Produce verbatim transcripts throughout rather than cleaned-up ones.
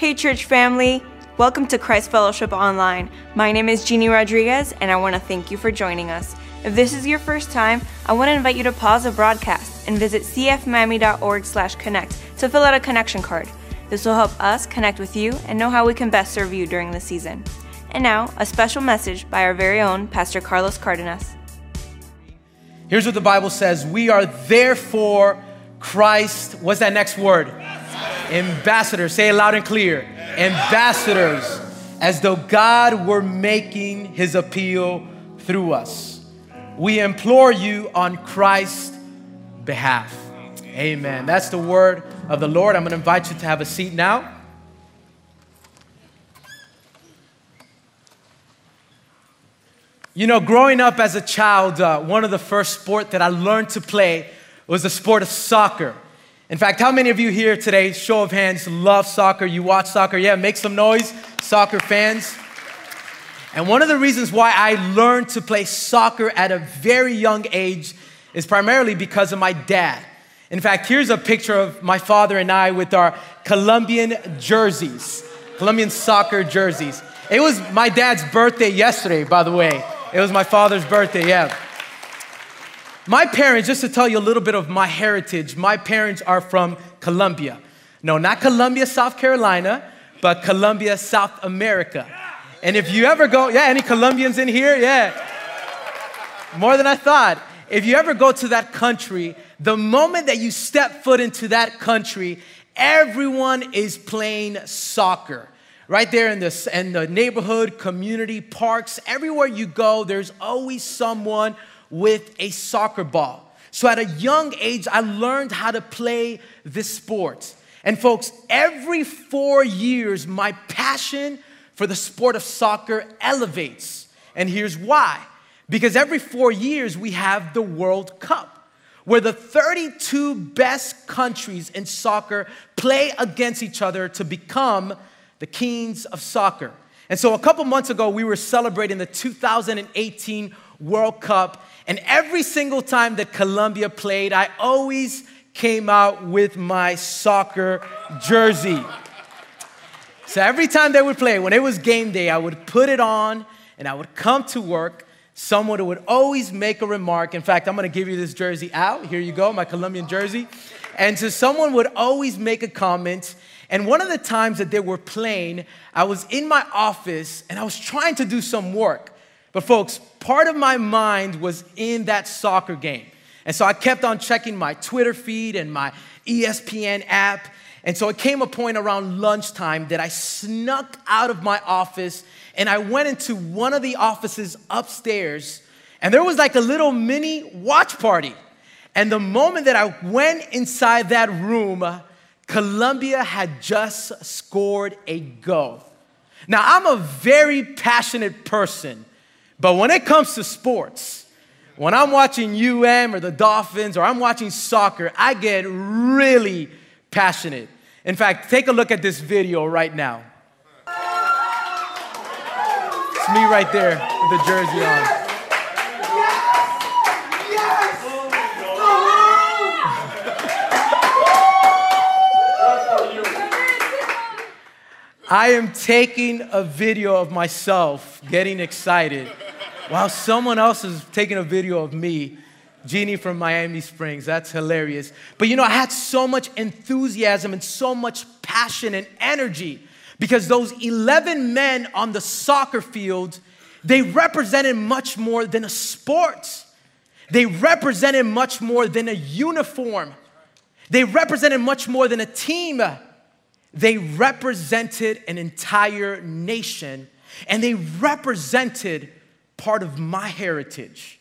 Hey church family, welcome to Christ Fellowship Online. My name is Jeanne Rodriguez and I want to thank you for joining us. If this is your first time, I want to invite you to pause the broadcast and visit c f miami dot org slash connect to fill out a connection card. This will help us connect with you and know how we can best serve you during the season. And now, a special message by our very own Pastor Carlos Cardenas. Here's what the Bible says. We are therefore Christ, what's that next word? Ambassadors, say it loud and clear. Ambassadors, as though God were making his appeal through us. We implore you on Christ's behalf. Amen. That's the word of the Lord. I'm going to invite you to have a seat now. You know, growing up as a child, uh, one of the first sports that I learned to play was the sport of soccer. In fact, how many of you here today, show of hands, love soccer? You watch soccer? Yeah, make some noise, soccer fans. And one of the reasons why I learned to play soccer at a very young age is primarily because of my dad. In fact, here's a picture of my father and I with our Colombian jerseys, Colombian soccer jerseys. It was my dad's birthday yesterday, by the way. It was my father's birthday, yeah. My parents, just to tell you a little bit of my heritage, my parents are from Colombia. No, not Colombia, South Carolina, but Colombia, South America. And if you ever go, yeah, any Colombians in here? Yeah. More than I thought. If you ever go to that country, the moment that you step foot into that country, everyone is playing soccer. Right there in, this, in the neighborhood, community, parks, everywhere you go, there's always someone with a soccer ball. So at a young age, I learned how to play this sport. And folks, every four years, my passion for the sport of soccer elevates. And here's why. Because every four years, we have the World Cup, where the thirty-two best countries in soccer play against each other to become the kings of soccer. And so a couple months ago, we were celebrating the two thousand eighteen World Cup, and every single time that Colombia played, I always came out with my soccer jersey. So every time they would play, when it was game day, I would put it on, and I would come to work. Someone would always make a remark. In fact, I'm gonna give you this jersey out. Here you go, my Colombian jersey. And so someone would always make a comment. And one of the times that they were playing, I was in my office and I was trying to do some work. But folks, part of my mind was in that soccer game. And so I kept on checking my Twitter feed and my E S P N app. And so it came a point around lunchtime that I snuck out of my office and I went into one of the offices upstairs. And there was like a little mini watch party. And the moment that I went inside that room, Colombia had just scored a goal. Now, I'm a very passionate person, but when it comes to sports, when I'm watching U M or the Dolphins or I'm watching soccer, I get really passionate. In fact, take a look at this video right now. It's me right there with the jersey on. Yes! I am taking a video of myself getting excited while someone else is taking a video of me, Jeannie from Miami Springs. That's hilarious. But you know, I had so much enthusiasm and so much passion and energy because those eleven men on the soccer field, they represented much more than a sport. They represented much more than a uniform. They represented much more than a team. They represented an entire nation, and they represented part of my heritage.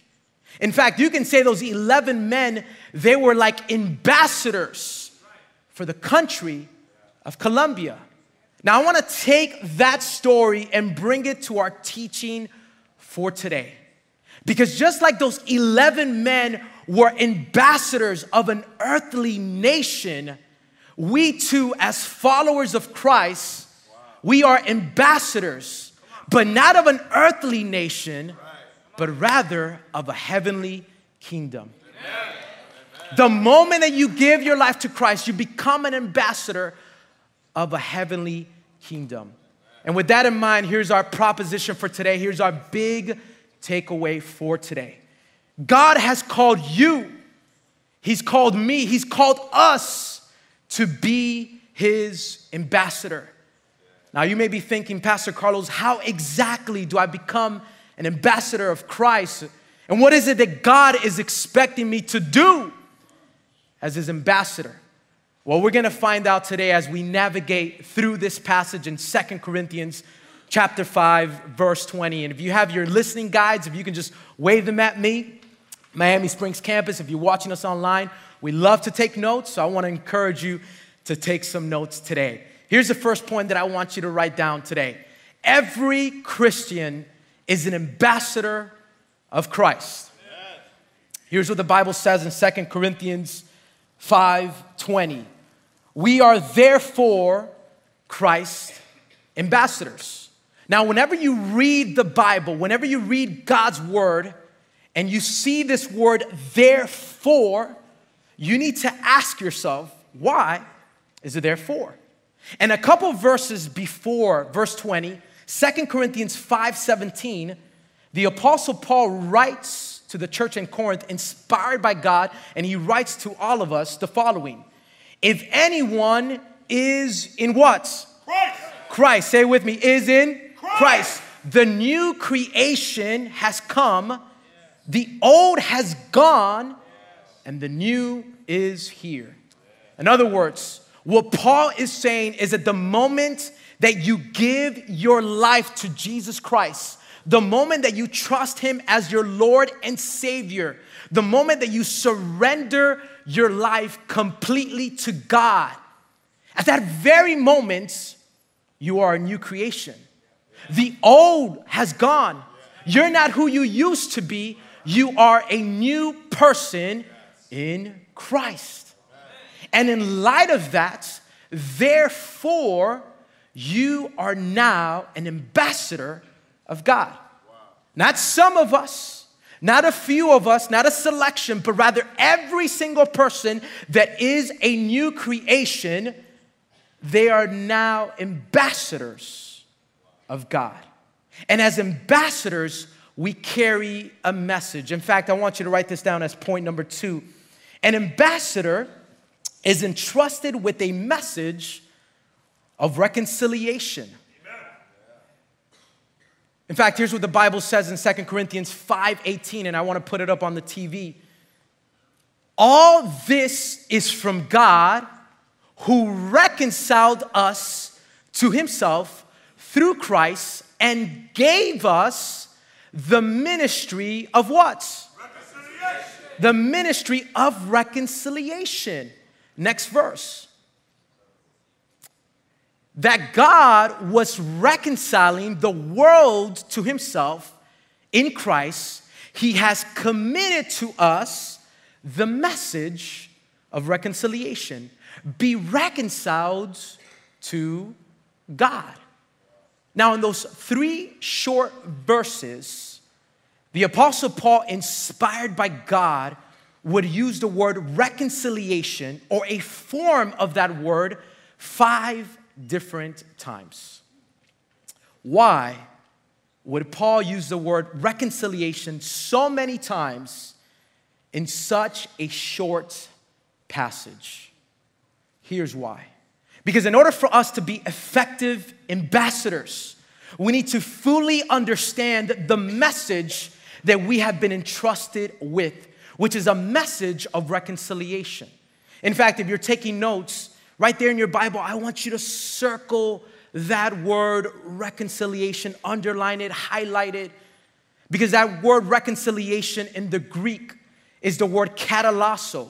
In fact, you can say those eleven men, they were like ambassadors for the country of Colombia. Now, I want to take that story and bring it to our teaching for today. Because just like those eleven men were ambassadors of an earthly nation, we too, as followers of Christ, we are ambassadors, but not of an earthly nation, but rather of a heavenly kingdom. Amen. The moment that you give your life to Christ, you become an ambassador of a heavenly kingdom. And with that in mind, here's our proposition for today. Here's our big takeaway for today. God has called you. He's called me. He's called us to be his ambassador. Now, you may be thinking, Pastor Carlos, how exactly do I become an ambassador of Christ? And what is it that God is expecting me to do as his ambassador? Well, we're going to find out today as we navigate through this passage in Second Corinthians chapter five, verse twenty. And if you have your listening guides, if you can just wave them at me, Miami Springs campus, if you're watching us online, we love to take notes. So I want to encourage you to take some notes today. Here's the first point that I want you to write down today. Every Christian is an ambassador of Christ. Here's what the Bible says in Second Corinthians five twenty. We are therefore Christ's ambassadors. Now, whenever you read the Bible, whenever you read God's word, and you see this word therefore, you need to ask yourself, why is it therefore? And a couple verses before verse twenty, Second Corinthians five seventeen, the Apostle Paul writes to the church in Corinth, inspired by God, and he writes to all of us the following. If anyone is in what? Christ. Christ, say it with me, is in Christ. Christ. The new creation has come, yes. The old has gone, yes. And the new is here. Yes. In other words, what Paul is saying is that the moment that you give your life to Jesus Christ, the moment that you trust him as your Lord and Savior, the moment that you surrender your life completely to God, at that very moment, you are a new creation. The old has gone. You're not who you used to be. You are a new person in Christ. And in light of that, therefore, you are now an ambassador of God. Wow. Not some of us, not a few of us, not a selection, but rather every single person that is a new creation, they are now ambassadors of God. And as ambassadors, we carry a message. In fact, I want you to write this down as point number two. An ambassador is entrusted with a message of reconciliation. In fact, here's what the Bible says in Second Corinthians five eighteen, and I want to put it up on the T V. All this is from God, who reconciled us to himself through Christ and gave us the ministry of what? Reconciliation. The ministry of reconciliation. Next verse. That God was reconciling the world to himself in Christ. He has committed to us the message of reconciliation. Be reconciled to God. Now, in those three short verses, the Apostle Paul, inspired by God, would use the word reconciliation, or a form of that word, five different times. Why would Paul use the word reconciliation so many times in such a short passage? Here's why. Because in order for us to be effective ambassadors, we need to fully understand the message that we have been entrusted with, which is a message of reconciliation. In fact, if you're taking notes, right there in your Bible, I want you to circle that word reconciliation, underline it, highlight it, because that word reconciliation in the Greek is the word katalasso.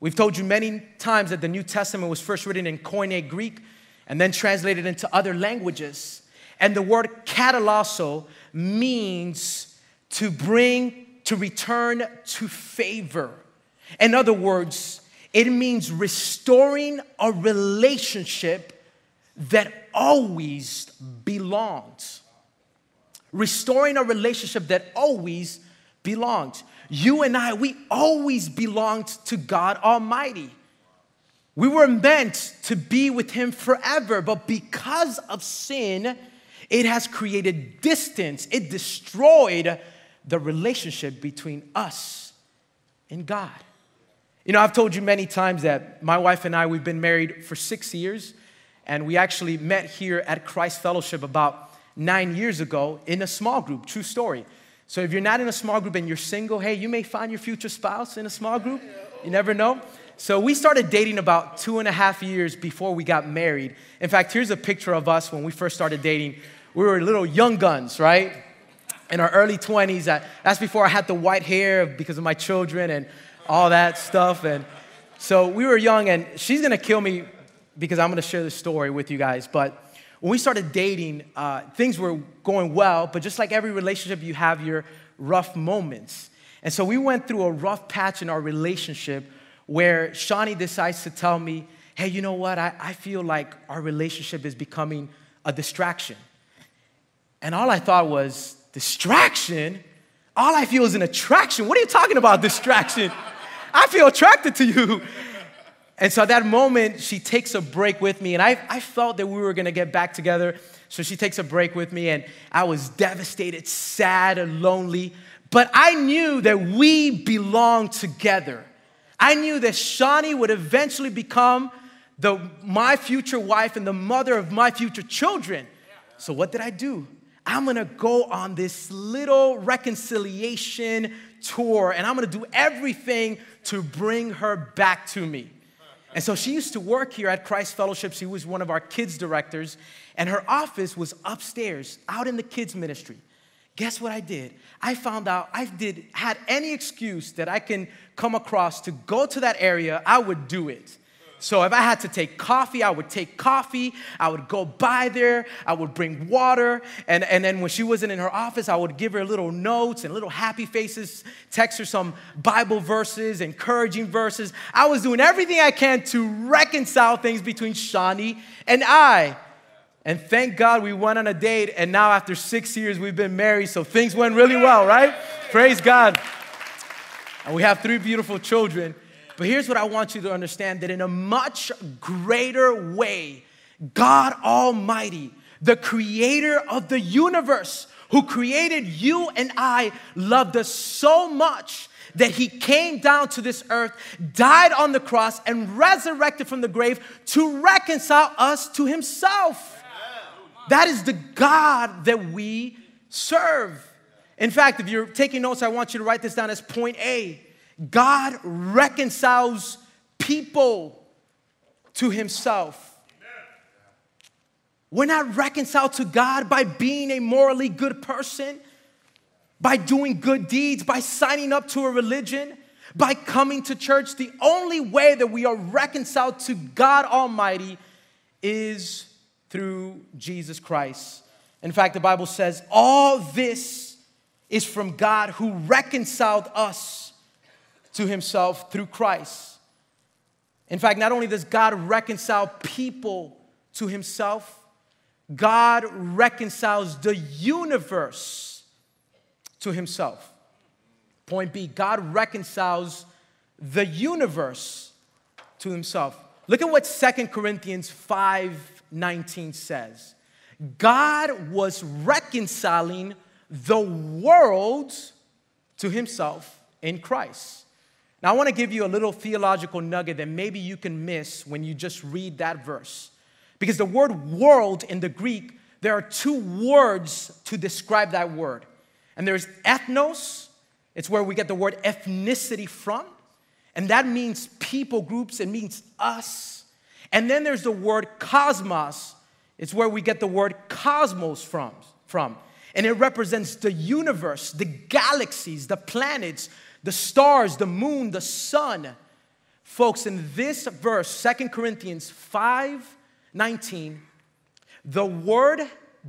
We've told you many times that the New Testament was first written in Koine Greek and then translated into other languages. And the word katalasso means to bring, to return to favor. In other words, it means restoring a relationship that always belonged. Restoring a relationship that always belonged. You and I, we always belonged to God Almighty. We were meant to be with him forever, but because of sin, it has created distance. It destroyed the relationship between us and God. You know, I've told you many times that my wife and I, we've been married for six years, and we actually met here at Christ Fellowship about nine years ago in a small group, true story. So if you're not in a small group and you're single, hey, you may find your future spouse in a small group. You never know. So we started dating about two and a half years before we got married. In fact, here's a picture of us when we first started dating. We were little young guns, right? In our early twenties. That's before I had the white hair because of my children and all that stuff. And so we were young, and she's going to kill me because I'm going to share this story with you guys. But when we started dating, uh, things were going well, but just like every relationship, you have your rough moments. And so we went through a rough patch in our relationship where Shawnee decides to tell me, hey, you know what? I, I feel like our relationship is becoming a distraction. And all I thought was, distraction? All I feel is an attraction. What are you talking about, distraction? I feel attracted to you. And so at that moment, she takes a break with me, and I, I felt that we were going to get back together, so she takes a break with me, and I was devastated, sad, and lonely, but I knew that we belonged together. I knew that Shawnee would eventually become the, my future wife and the mother of my future children. So what did I do? I'm going to go on this little reconciliation tour, and I'm going to do everything to bring her back to me. And so she used to work here at Christ Fellowship. She was one of our kids directors, and her office was upstairs, out in the kids ministry. Guess what I did? I found out I did had any excuse that I can come across to go to that area, I would do it. So if I had to take coffee, I would take coffee. I would go by there. I would bring water. And, and then when she wasn't in her office, I would give her little notes and little happy faces, text her some Bible verses, encouraging verses. I was doing everything I can to reconcile things between Shawnee and I. And thank God we went on a date. And now after six years, we've been married. So things went really well, right? Praise God. And we have three beautiful children. But here's what I want you to understand, that in a much greater way, God Almighty, the creator of the universe, who created you and I, loved us so much that he came down to this earth, died on the cross, and resurrected from the grave to reconcile us to himself. That is the God that we serve. In fact, if you're taking notes, I want you to write this down as point A. God reconciles people to himself. We're not reconciled to God by being a morally good person, by doing good deeds, by signing up to a religion, by coming to church. The only way that we are reconciled to God Almighty is through Jesus Christ. In fact, the Bible says, all this is from God who reconciled us to himself through Christ. In fact, not only does God reconcile people to himself, God reconciles the universe to himself. Point B, God reconciles the universe to himself. Look at what Second Corinthians five nineteen says. God was reconciling the world to himself in Christ. Now, I want to give you a little theological nugget that maybe you can miss when you just read that verse. Because the word world in the Greek, there are two words to describe that word. And there's ethnos, it's where we get the word ethnicity from. And that means people groups, it means us. And then there's the word cosmos, it's where we get the word cosmos from. from. And it represents the universe, the galaxies, the planets, the stars, the moon, the sun. Folks, in this verse, Second Corinthians five nineteen, the word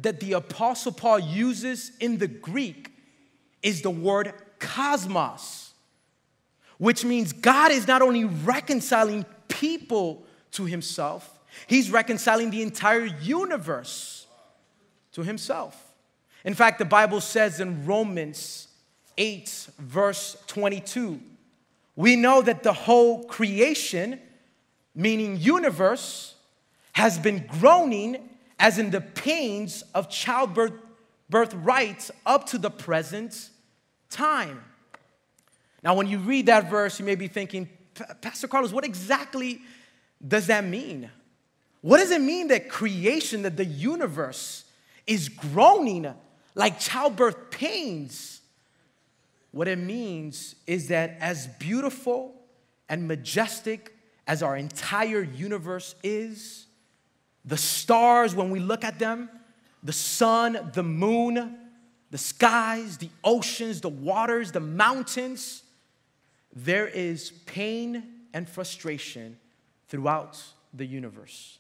that the Apostle Paul uses in the Greek is the word cosmos, which means God is not only reconciling people to himself, he's reconciling the entire universe to himself. In fact, the Bible says in Romans eight, verse twenty-two, we know that the whole creation meaning universe, has been groaning as in the pains of childbirth birthrights up to the present time. Now, when you read that verse, you may be thinking, Pastor Carlos, what exactly does that mean? What does it mean that creation, that the universe is groaning like childbirth pains? What it means is that as beautiful and majestic as our entire universe is, the stars, when we look at them, the sun, the moon, the skies, the oceans, the waters, the mountains, there is pain and frustration throughout the universe.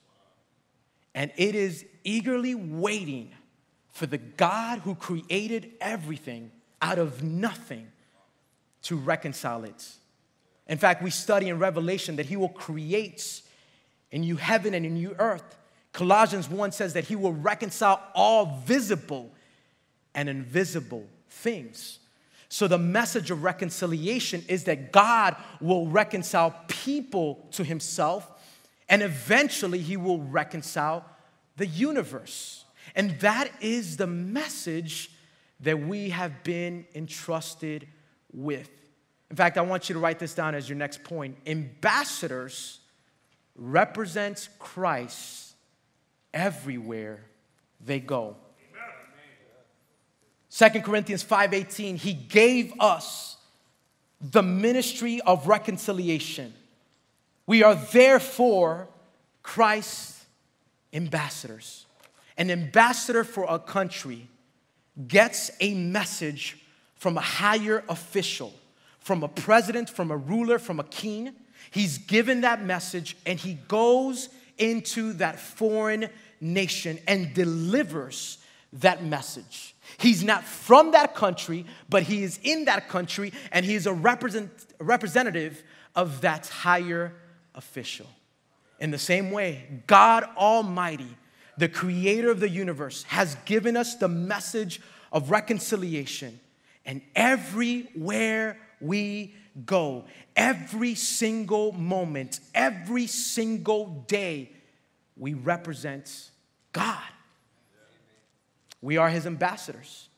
And it is eagerly waiting for the God who created everything out of nothing to reconcile it. In fact, we study in Revelation that he will create a new heaven and a new earth. Colossians one says that he will reconcile all visible and invisible things. So the message of reconciliation is that God will reconcile people to himself, and eventually he will reconcile the universe. And that is the message that we have been entrusted with. In fact, I want you to write this down as your next point. Ambassadors represent Christ everywhere they go. Second Corinthians five eighteen, he gave us the ministry of reconciliation. We are therefore Christ's ambassadors. An ambassador for a country gets a message from a higher official, from a president, from a ruler, from a king. He's given that message and he goes into that foreign nation and delivers that message. He's not from that country, but he is in that country, and he is a represent, representative of that higher official. In the same way, God Almighty, the creator of the universe, has given us the message of reconciliation, and everywhere we go, every single moment, every single day, we represent God. We are his ambassadors.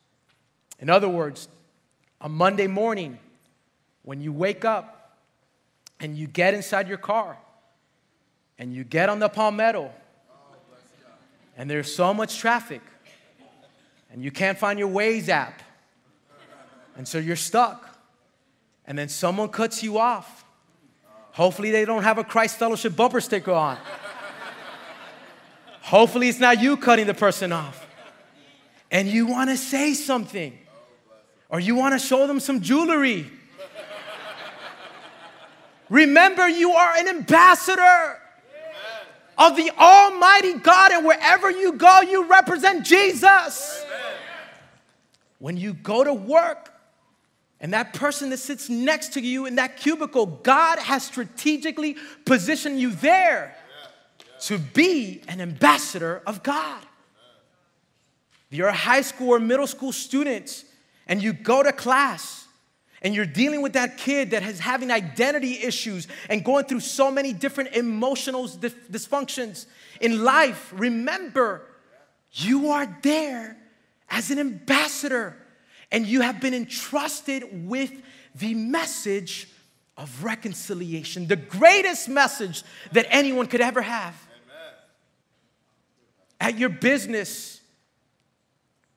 In other words, on Monday morning, when you wake up and you get inside your car and you get on the Palmetto and there's so much traffic and you can't find your Waze app and so you're stuck, and then someone cuts you off. Hopefully they don't have a Christ Fellowship bumper sticker on. Hopefully it's not you cutting the person off. And you want to say something. Or you want to show them some jewelry. Remember, you are an ambassador of the Almighty God, and wherever you go, you represent Jesus. When you go to work, and that person that sits next to you in that cubicle, God has strategically positioned you there to be an ambassador of God. You're a high school or middle school student, and you go to class, and you're dealing with that kid that is having identity issues and going through so many different emotional dysfunctions in life. Remember, you are there as an ambassador. And you have been entrusted with the message of reconciliation, the greatest message that anyone could ever have. Amen. At your business,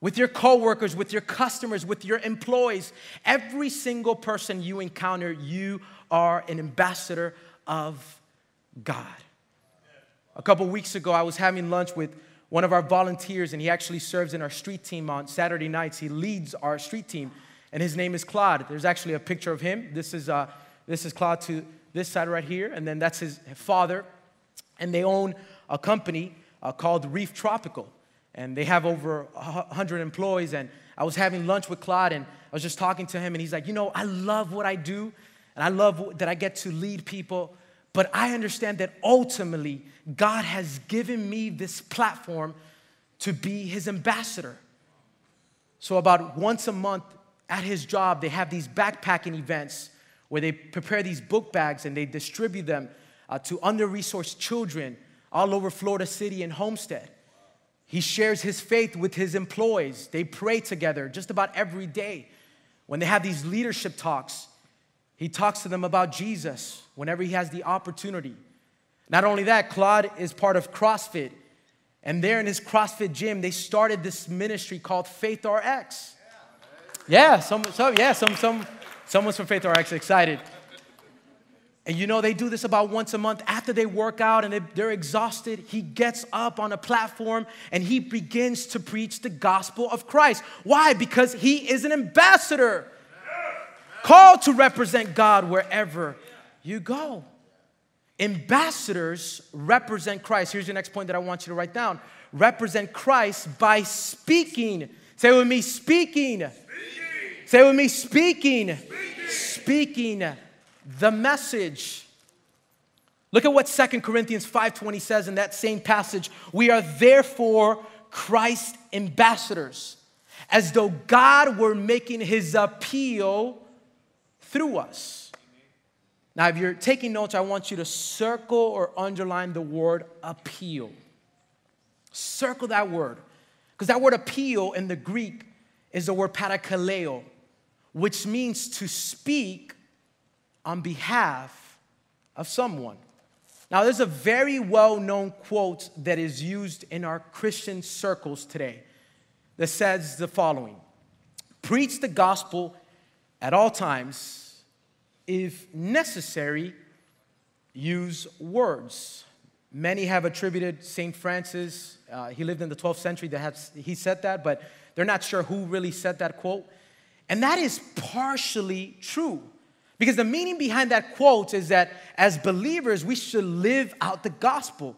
with your coworkers, with your customers, with your employees, every single person you encounter, you are an ambassador of God. A couple weeks ago, I was having lunch with one of our volunteers, and he actually serves in our street team on Saturday nights. He leads our street team, and his name is Claude. There's actually a picture of him. This is, uh, this is Claude to this side right here, and then that's his father. And they own a company uh, called Reef Tropical, and they have over one hundred employees. And I was having lunch with Claude, and I was just talking to him, and he's like, you know, I love what I do, and I love that I get to lead people. But I understand that ultimately, God has given me this platform to be his ambassador. So about once a month at his job, they have these backpacking events where they prepare these book bags and they distribute them uh, to under-resourced children all over Florida City and Homestead. He shares his faith with his employees. They pray together just about every day. When they have these leadership talks, he talks to them about Jesus whenever he has the opportunity. Not only that, Claude is part of CrossFit. And there in his CrossFit gym, they started this ministry called Faith R X. Yeah, some, some, yeah some, some, someone's from Faith R X excited. And you know, they do this about once a month. After they work out and they, they're exhausted, he gets up on a platform and he begins to preach the gospel of Christ. Why? Because he is an ambassador, called to represent God wherever you go. Ambassadors represent Christ. Here's your next point that I want you to write down. Represent Christ by speaking. Say with me, speaking. Speaking. Say with me, speaking. Speaking. Speaking. The message. Look at what Second Corinthians five twenty says in that same passage. We are therefore Christ's ambassadors, as though God were making his appeal through us. Now, if you're taking notes, I want you to circle or underline the word appeal. Circle that word. Because that word appeal in the Greek is the word parakaleo, which means to speak on behalf of someone. Now, there's a very well-known quote that is used in our Christian circles today that says the following: preach the gospel at all times. If necessary, use words. Many have attributed Saint Francis. Uh, he lived in the twelfth century. That has, he said that, but they're not sure who really said that quote. And that is partially true. Because the meaning behind that quote is that as believers, we should live out the gospel.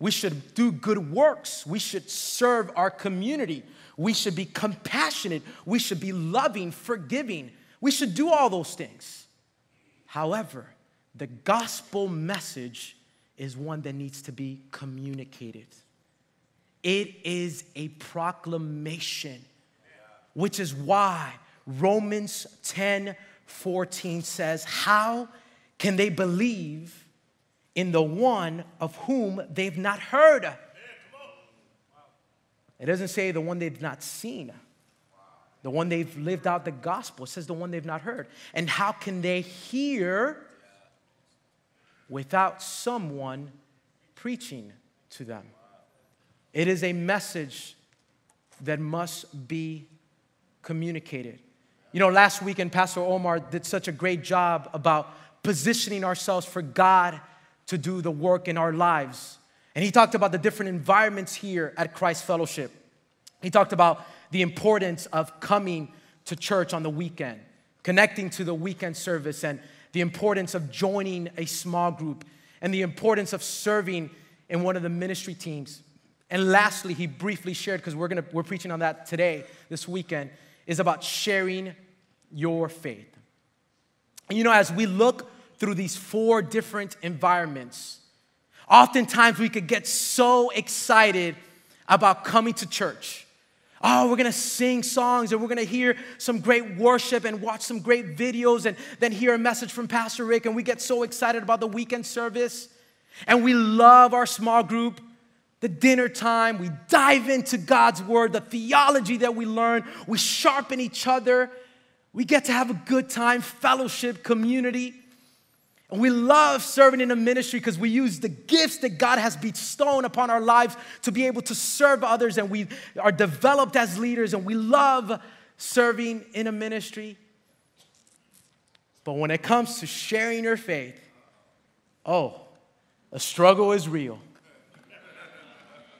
We should do good works. We should serve our community. We should be compassionate. We should be loving, forgiving. We should do all those things. However, the gospel message is one that needs to be communicated. It is a proclamation, which is why Romans ten fourteen says, how can they believe in the one of whom they've not heard? Yeah, wow. It doesn't say the one they've not seen. Wow. The one they've lived out the gospel. It says the one they've not heard. And how can they hear without someone preaching to them? Wow. It is a message that must be communicated. You know, last weekend, Pastor Omar did such a great job about positioning ourselves for God to do the work in our lives. And he talked about the different environments here at Christ Fellowship. He talked about the importance of coming to church on the weekend, connecting to the weekend service, and the importance of joining a small group, and the importance of serving in one of the ministry teams. And lastly, he briefly shared, because we're, we're preaching on that today, this weekend, is about sharing your faith. And you know, as we look through these four different environments, oftentimes we could get so excited about coming to church. Oh, we're gonna sing songs and we're gonna hear some great worship and watch some great videos and then hear a message from Pastor Rick, and we get so excited about the weekend service, and we love our small group. The dinner time, we dive into God's word, the theology that we learn, we sharpen each other, we get to have a good time, fellowship, community. And we love serving in the ministry because we use the gifts that God has bestowed upon our lives to be able to serve others, and we are developed as leaders, and we love serving in a ministry. But when it comes to sharing your faith, oh, a struggle is real.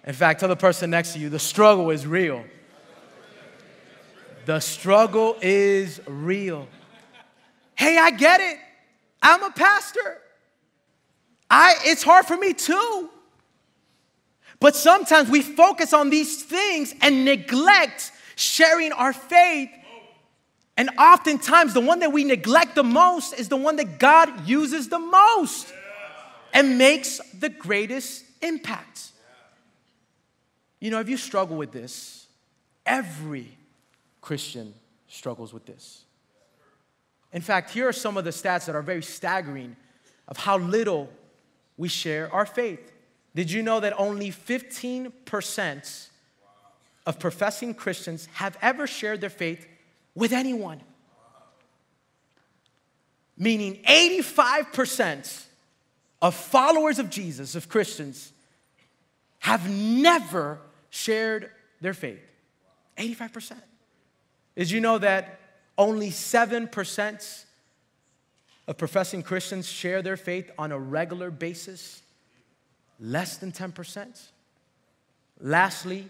In fact, tell the person next to you, the struggle is real. The struggle is real. Hey, I get it. I'm a pastor. I, it's hard for me too. But sometimes we focus on these things and neglect sharing our faith. And oftentimes the one that we neglect the most is the one that God uses the most and makes the greatest impact. You know, if you struggle with this, every Christian struggles with this. In fact, here are some of the stats that are very staggering of how little we share our faith. Did you know that only fifteen percent of professing Christians have ever shared their faith with anyone? Meaning eighty-five percent of followers of Jesus, of Christians, have never shared their faith. eighty-five percent. Did you know that only seven percent of professing Christians share their faith on a regular basis? Less than ten percent. Lastly,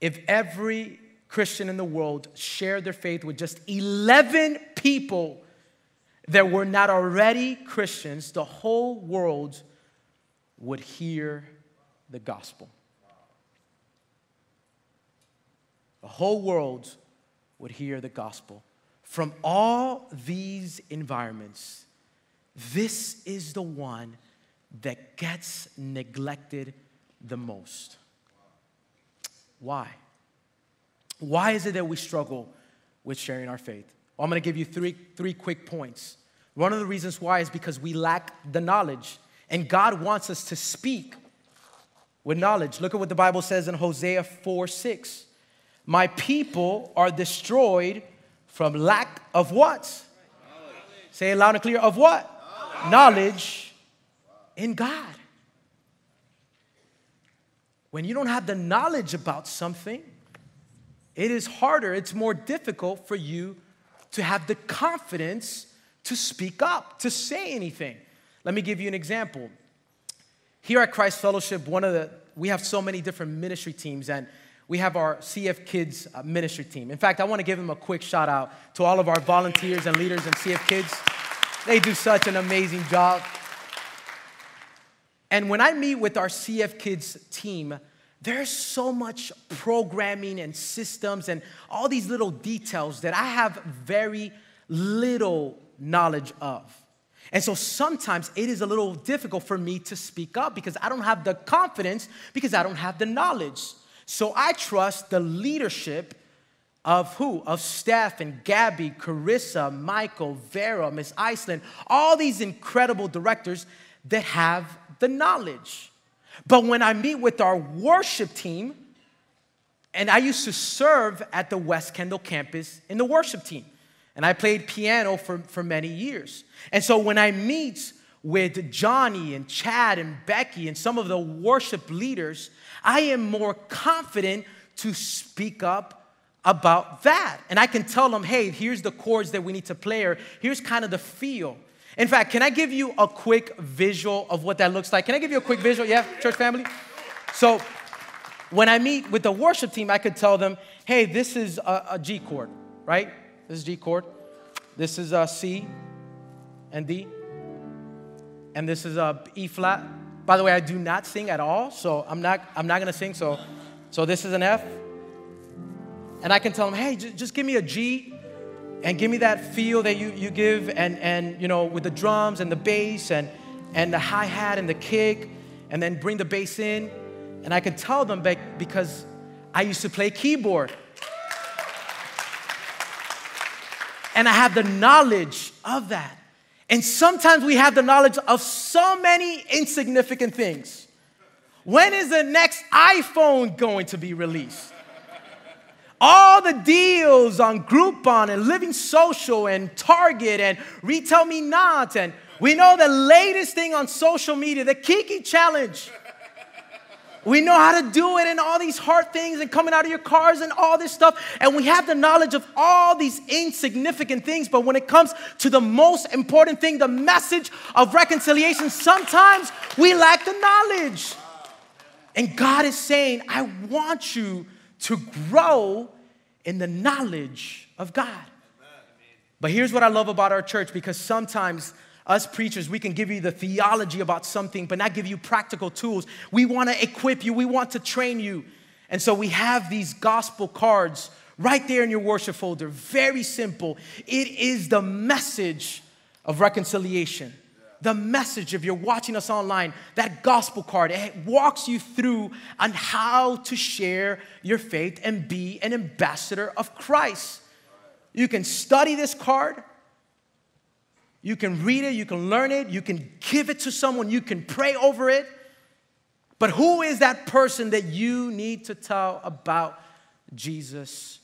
if every Christian in the world shared their faith with just eleven people that were not already Christians, the whole world would hear the gospel. The whole world would hear the gospel. From all these environments, this is the one that gets neglected the most. Why? Why is it that we struggle with sharing our faith? Well, I'm going to give you three, three quick points. One of the reasons why is because we lack the knowledge, and God wants us to speak with knowledge. Look at what the Bible says in Hosea four six. My people are destroyed from lack of what? Knowledge. Say it loud and clear. Of what? Knowledge, knowledge in God. When you don't have the knowledge about something, it is harder, it's more difficult for you to have the confidence to speak up, to say anything. Let me give you an example. Here at Christ Fellowship, one of the, we have so many different ministry teams, and we have our C F Kids ministry team. In fact, I want to give them a quick shout out to all of our volunteers and leaders in C F Kids. They do such an amazing job. And when I meet with our C F Kids team, there's so much programming and systems and all these little details that I have very little knowledge of. And so sometimes it is a little difficult for me to speak up because I don't have the confidence, because I don't have the knowledge. So I trust the leadership of who? Of Steph and Gabby, Carissa, Michael, Vera, Miss Iceland, all these incredible directors that have the knowledge. But when I meet with our worship team, and I used to serve at the West Kendall campus in the worship team, and I played piano for, for many years. And so when I meet with Johnny and Chad and Becky and some of the worship leaders, I am more confident to speak up about that. And I can tell them, hey, here's the chords that we need to play, or here's kind of the feel. In fact, can I give you a quick visual of what that looks like? Can I give you a quick visual? Yeah, church family? So when I meet with the worship team, I could tell them, hey, this is a, a G chord, right? This is G chord. This is a C and D. And this is a E flat. By the way, I do not sing at all, so I'm not, I'm not going to sing. So, so this is an F. And I can tell them, hey, j- just give me a G. And give me that feel that you, you give, and, and, you know, with the drums and the bass and, and the hi-hat and the kick, and then bring the bass in. And I could tell them back because I used to play keyboard. And I have the knowledge of that. And sometimes we have the knowledge of so many insignificant things. When is the next iPhone going to be released? All the deals on Groupon and Living Social and Target and Retail Me Not. And we know the latest thing on social media, the Kiki Challenge. We know how to do it, and all these hard things and coming out of your cars and all this stuff. And we have the knowledge of all these insignificant things. But when it comes to the most important thing, the message of reconciliation, sometimes we lack the knowledge. And God is saying, I want you to grow in the knowledge of God. Amen. But here's what I love about our church, because sometimes us preachers, we can give you the theology about something, but not give you practical tools. We want to equip you. We want to train you. And so we have these gospel cards right there in your worship folder. Very simple. It is the message of reconciliation. The message, if you're watching us online, that gospel card, it walks you through on how to share your faith and be an ambassador of Christ. You can study this card. You can read it. You can learn it. You can give it to someone. You can pray over it. But who is that person that you need to tell about Jesus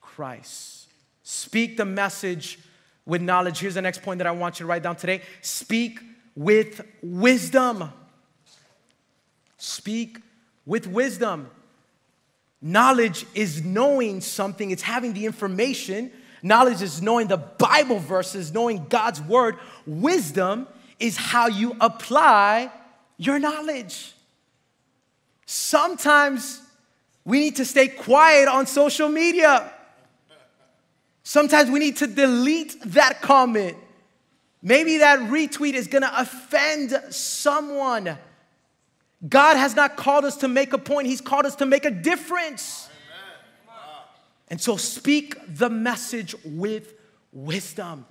Christ? Speak the message with knowledge. Here's the next point that I want you to write down today. Speak with wisdom. Speak with wisdom. Knowledge is knowing something. It's having the information. Knowledge is knowing the Bible verses, knowing God's word. Wisdom is how you apply your knowledge. Sometimes we need to stay quiet on social media. Sometimes we need to delete that comment. Maybe that retweet is going to offend someone. God has not called us to make a point. He's called us to make a difference. Wow. And so speak the message with wisdom.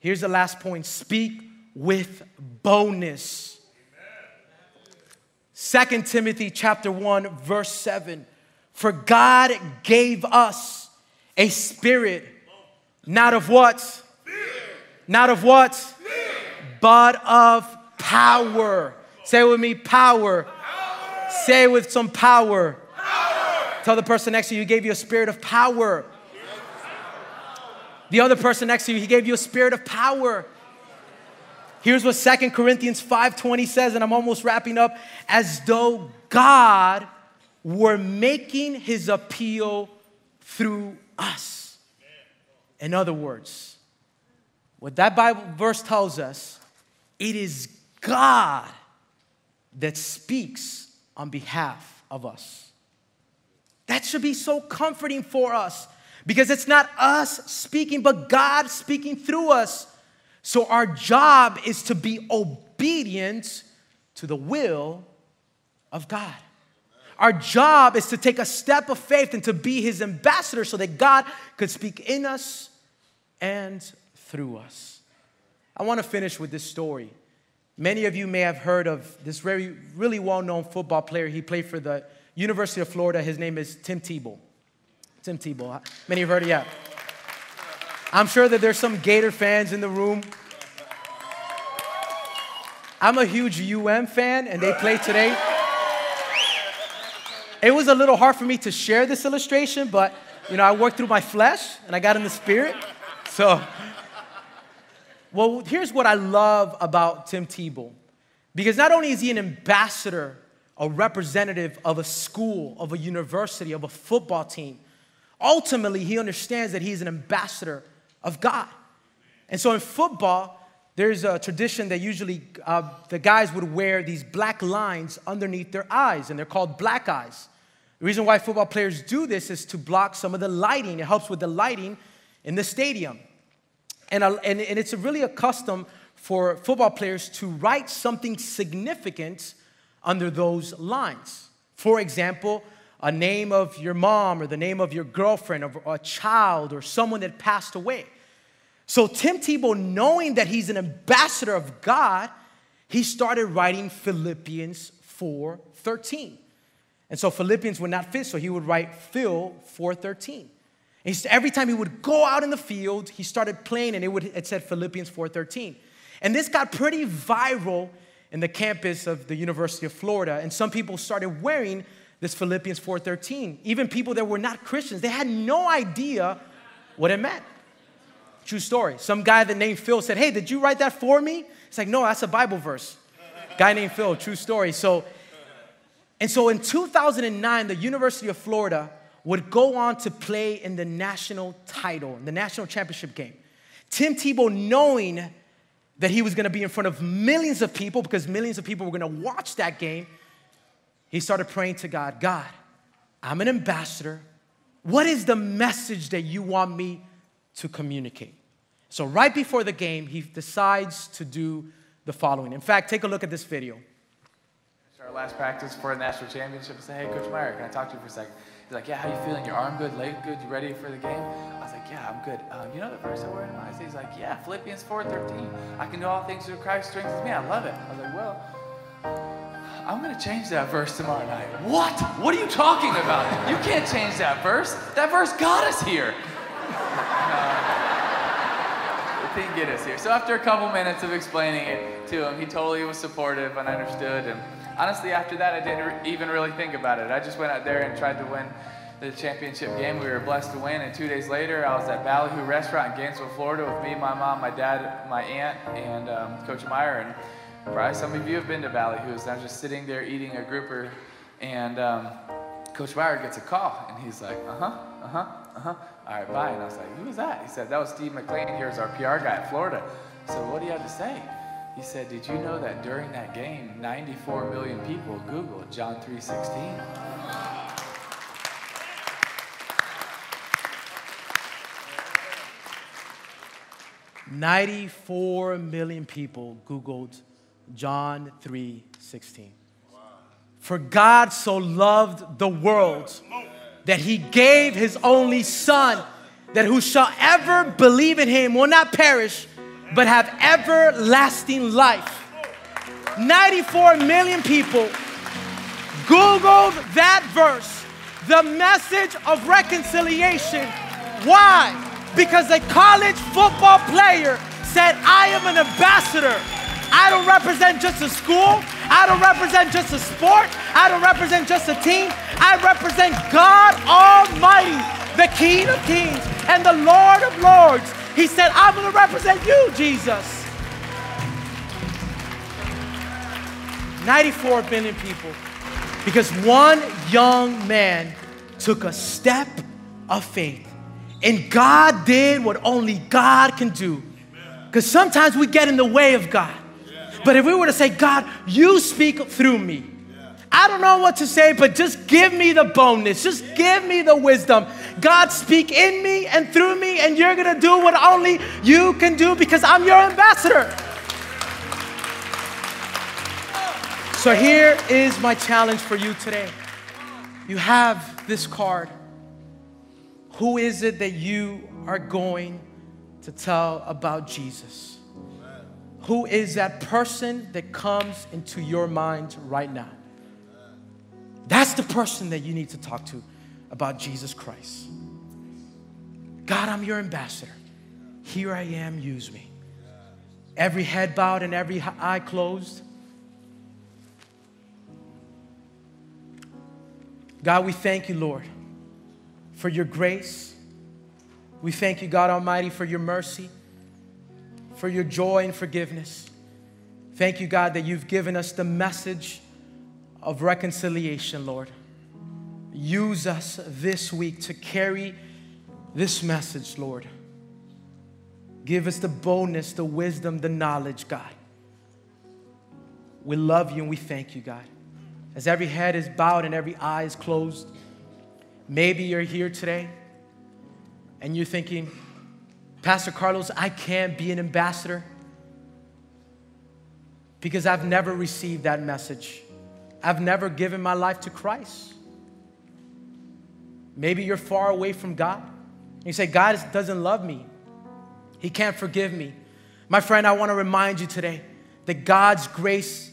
Here's the last point. Speak with boldness. Amen. Second Timothy chapter one, verse seven. For God gave us a spirit, not of what? Fear. Not of what? Fear. But of power. Say it with me, power. Power. Say it with some power. Power. Tell the person next to you, he gave you a spirit of power. The other person next to you, he gave you a spirit of power. Here's what Second Corinthians five twenty says, and I'm almost wrapping up. As though God were making his appeal through us. In other words, what that Bible verse tells us, it is God that speaks on behalf of us. That should be so comforting for us because it's not us speaking, but God speaking through us. So our job is to be obedient to the will of God. Our job is to take a step of faith and to be his ambassador so that God could speak in us and through us. I want to finish with this story. Many of you may have heard of this very, really well-known football player. He played for the University of Florida. His name is Tim Tebow. Tim Tebow. Many have heard of him. Yeah. I'm sure that there's some Gator fans in the room. I'm a huge U M fan, and they play today. It was a little hard for me to share this illustration, but, you know, I worked through my flesh, and I got in the spirit. So... well, here's what I love about Tim Tebow. Because not only is he an ambassador, a representative of a school, of a university, of a football team, ultimately he understands that he's an ambassador of God. And so in football, there's a tradition that usually uh, the guys would wear these black lines underneath their eyes, and they're called black eyes. The reason why football players do this is to block some of the lighting. It helps with the lighting in the stadium. And, and, and it's really a custom for football players to write something significant under those lines. For example, a name of your mom or the name of your girlfriend or a child or someone that passed away. So Tim Tebow, knowing that he's an ambassador of God, he started writing Philippians four thirteen. And so Philippians would not fit, so he would write Phil four thirteen. Every time he would go out in the field, he started playing, and it, would, it said Philippians four thirteen. And this got pretty viral in the campus of the University of Florida, and some people started wearing this Philippians four thirteen. Even people that were not Christians, they had no idea what it meant. True story. Some guy that named Phil said, hey, did you write that for me? It's like, no, that's a Bible verse. Guy named Phil, true story. So, and so in two thousand nine, the University of Florida would go on to play in the national title, in the national championship game. Tim Tebow, knowing that he was going to be in front of millions of people because millions of people were going to watch that game, he started praying to God, God, I'm an ambassador. What is the message that you want me to communicate? So right before the game, he decides to do the following. In fact, take a look at this video. Our last practice for a national championship, I said, hey, Coach Meyer, can I talk to you for a second? He's like, yeah, how you feeling? Your arm good, leg good, you ready for the game? I was like, yeah, I'm good. Um, you know the verse I wear in my eyes? He's like, yeah, Philippians four thirteen. I can do all things through Christ strengthens me. I love it. I was like, well, I'm going to change that verse tomorrow night. What? What are you talking about? You can't change that verse. That verse got us here. uh, Pete Guinness here. So after a couple minutes of explaining it to him, he totally was supportive and understood. And honestly, after that, I didn't even really think about it. I just went out there and tried to win the championship game. We were blessed to win. And two days later, I was at Ballyhoo restaurant in Gainesville, Florida with me, my mom, my dad, my aunt, and um, Coach Meyer. And probably some of you have been to Ballyhoo's. And I was just sitting there eating a grouper, and um, Coach Meyer gets a call, and he's like, uh-huh, uh-huh, uh-huh. All right, bye. And I was like, who was that? He said, that was Steve McLean. Here's our P R guy at Florida. So what do you have to say? He said, did you know that during that game, ninety-four million people Googled John three sixteen? ninety-four million people Googled John three sixteen. Wow. For God so loved the world that he gave his only son, that whosoever believe in him will not perish, but have everlasting life. ninety-four million people Googled that verse, the message of reconciliation. Why? Because a college football player said, I am an ambassador. I don't represent just a school. I don't represent just a sport. I don't represent just a team. I represent God Almighty, the King of Kings and the Lord of Lords. He said, I'm going to represent you, Jesus. ninety-four million people. Because one young man took a step of faith. And God did what only God can do. Because sometimes we get in the way of God. But if we were to say, God, you speak through me. I don't know what to say, but just give me the bonus. Just give me the wisdom. God, speak in me and through me, and you're going to do what only you can do because I'm your ambassador. So here is my challenge for you today. You have this card. Who is it that you are going to tell about Jesus? Who is that person that comes into your mind right now? That's the person that you need to talk to about Jesus Christ. God, I'm your ambassador. Here I am, use me. Every head bowed and every eye closed. God, we thank you, Lord, for your grace. We thank you, God Almighty, for your mercy, for your joy and forgiveness. Thank you, God, that you've given us the message of reconciliation, Lord. Use us this week to carry this message, Lord. Give us the boldness, the wisdom, the knowledge, God. We love you and we thank you, God. As every head is bowed and every eye is closed, maybe you're here today and you're thinking, Pastor Carlos, I can't be an ambassador because I've never received that message. I've never given my life to Christ. Maybe you're far away from God. You say, God doesn't love me. He can't forgive me. My friend, I want to remind you today that God's grace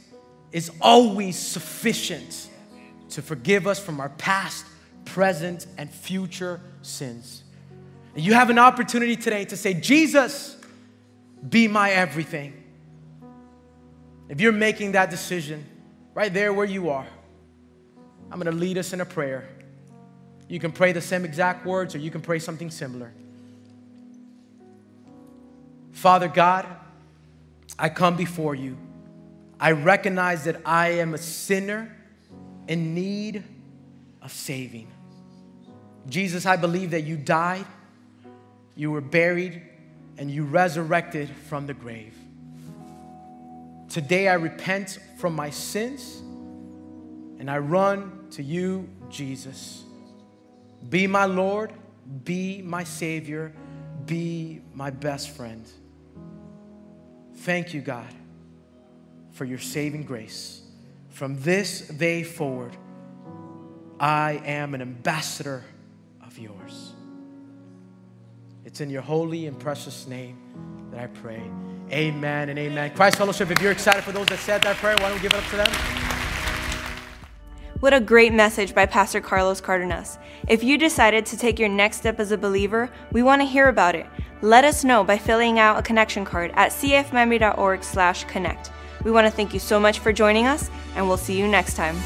is always sufficient to forgive us from our past, present, and future sins. And you have an opportunity today to say, Jesus, be my everything. If you're making that decision, right there where you are, I'm going to lead us in a prayer. You can pray the same exact words or you can pray something similar. Father God, I come before you. I recognize that I am a sinner in need of saving. Jesus, I believe that you died, you were buried, and you resurrected from the grave. Today I repent from my sins and I run to you, Jesus. Be my Lord, be my Savior, be my best friend. Thank you, God, for your saving grace. From this day forward, I am an ambassador of yours. It's in your holy and precious name that I pray. Amen and amen. Christ Fellowship, if you're excited for those that said that prayer, why don't we give it up to them? What a great message by Pastor Carlos Cardenas. If you decided to take your next step as a believer, we want to hear about it. Let us know by filling out a connection card at c f miami dot org slash connect. We want to thank you so much for joining us, and we'll see you next time.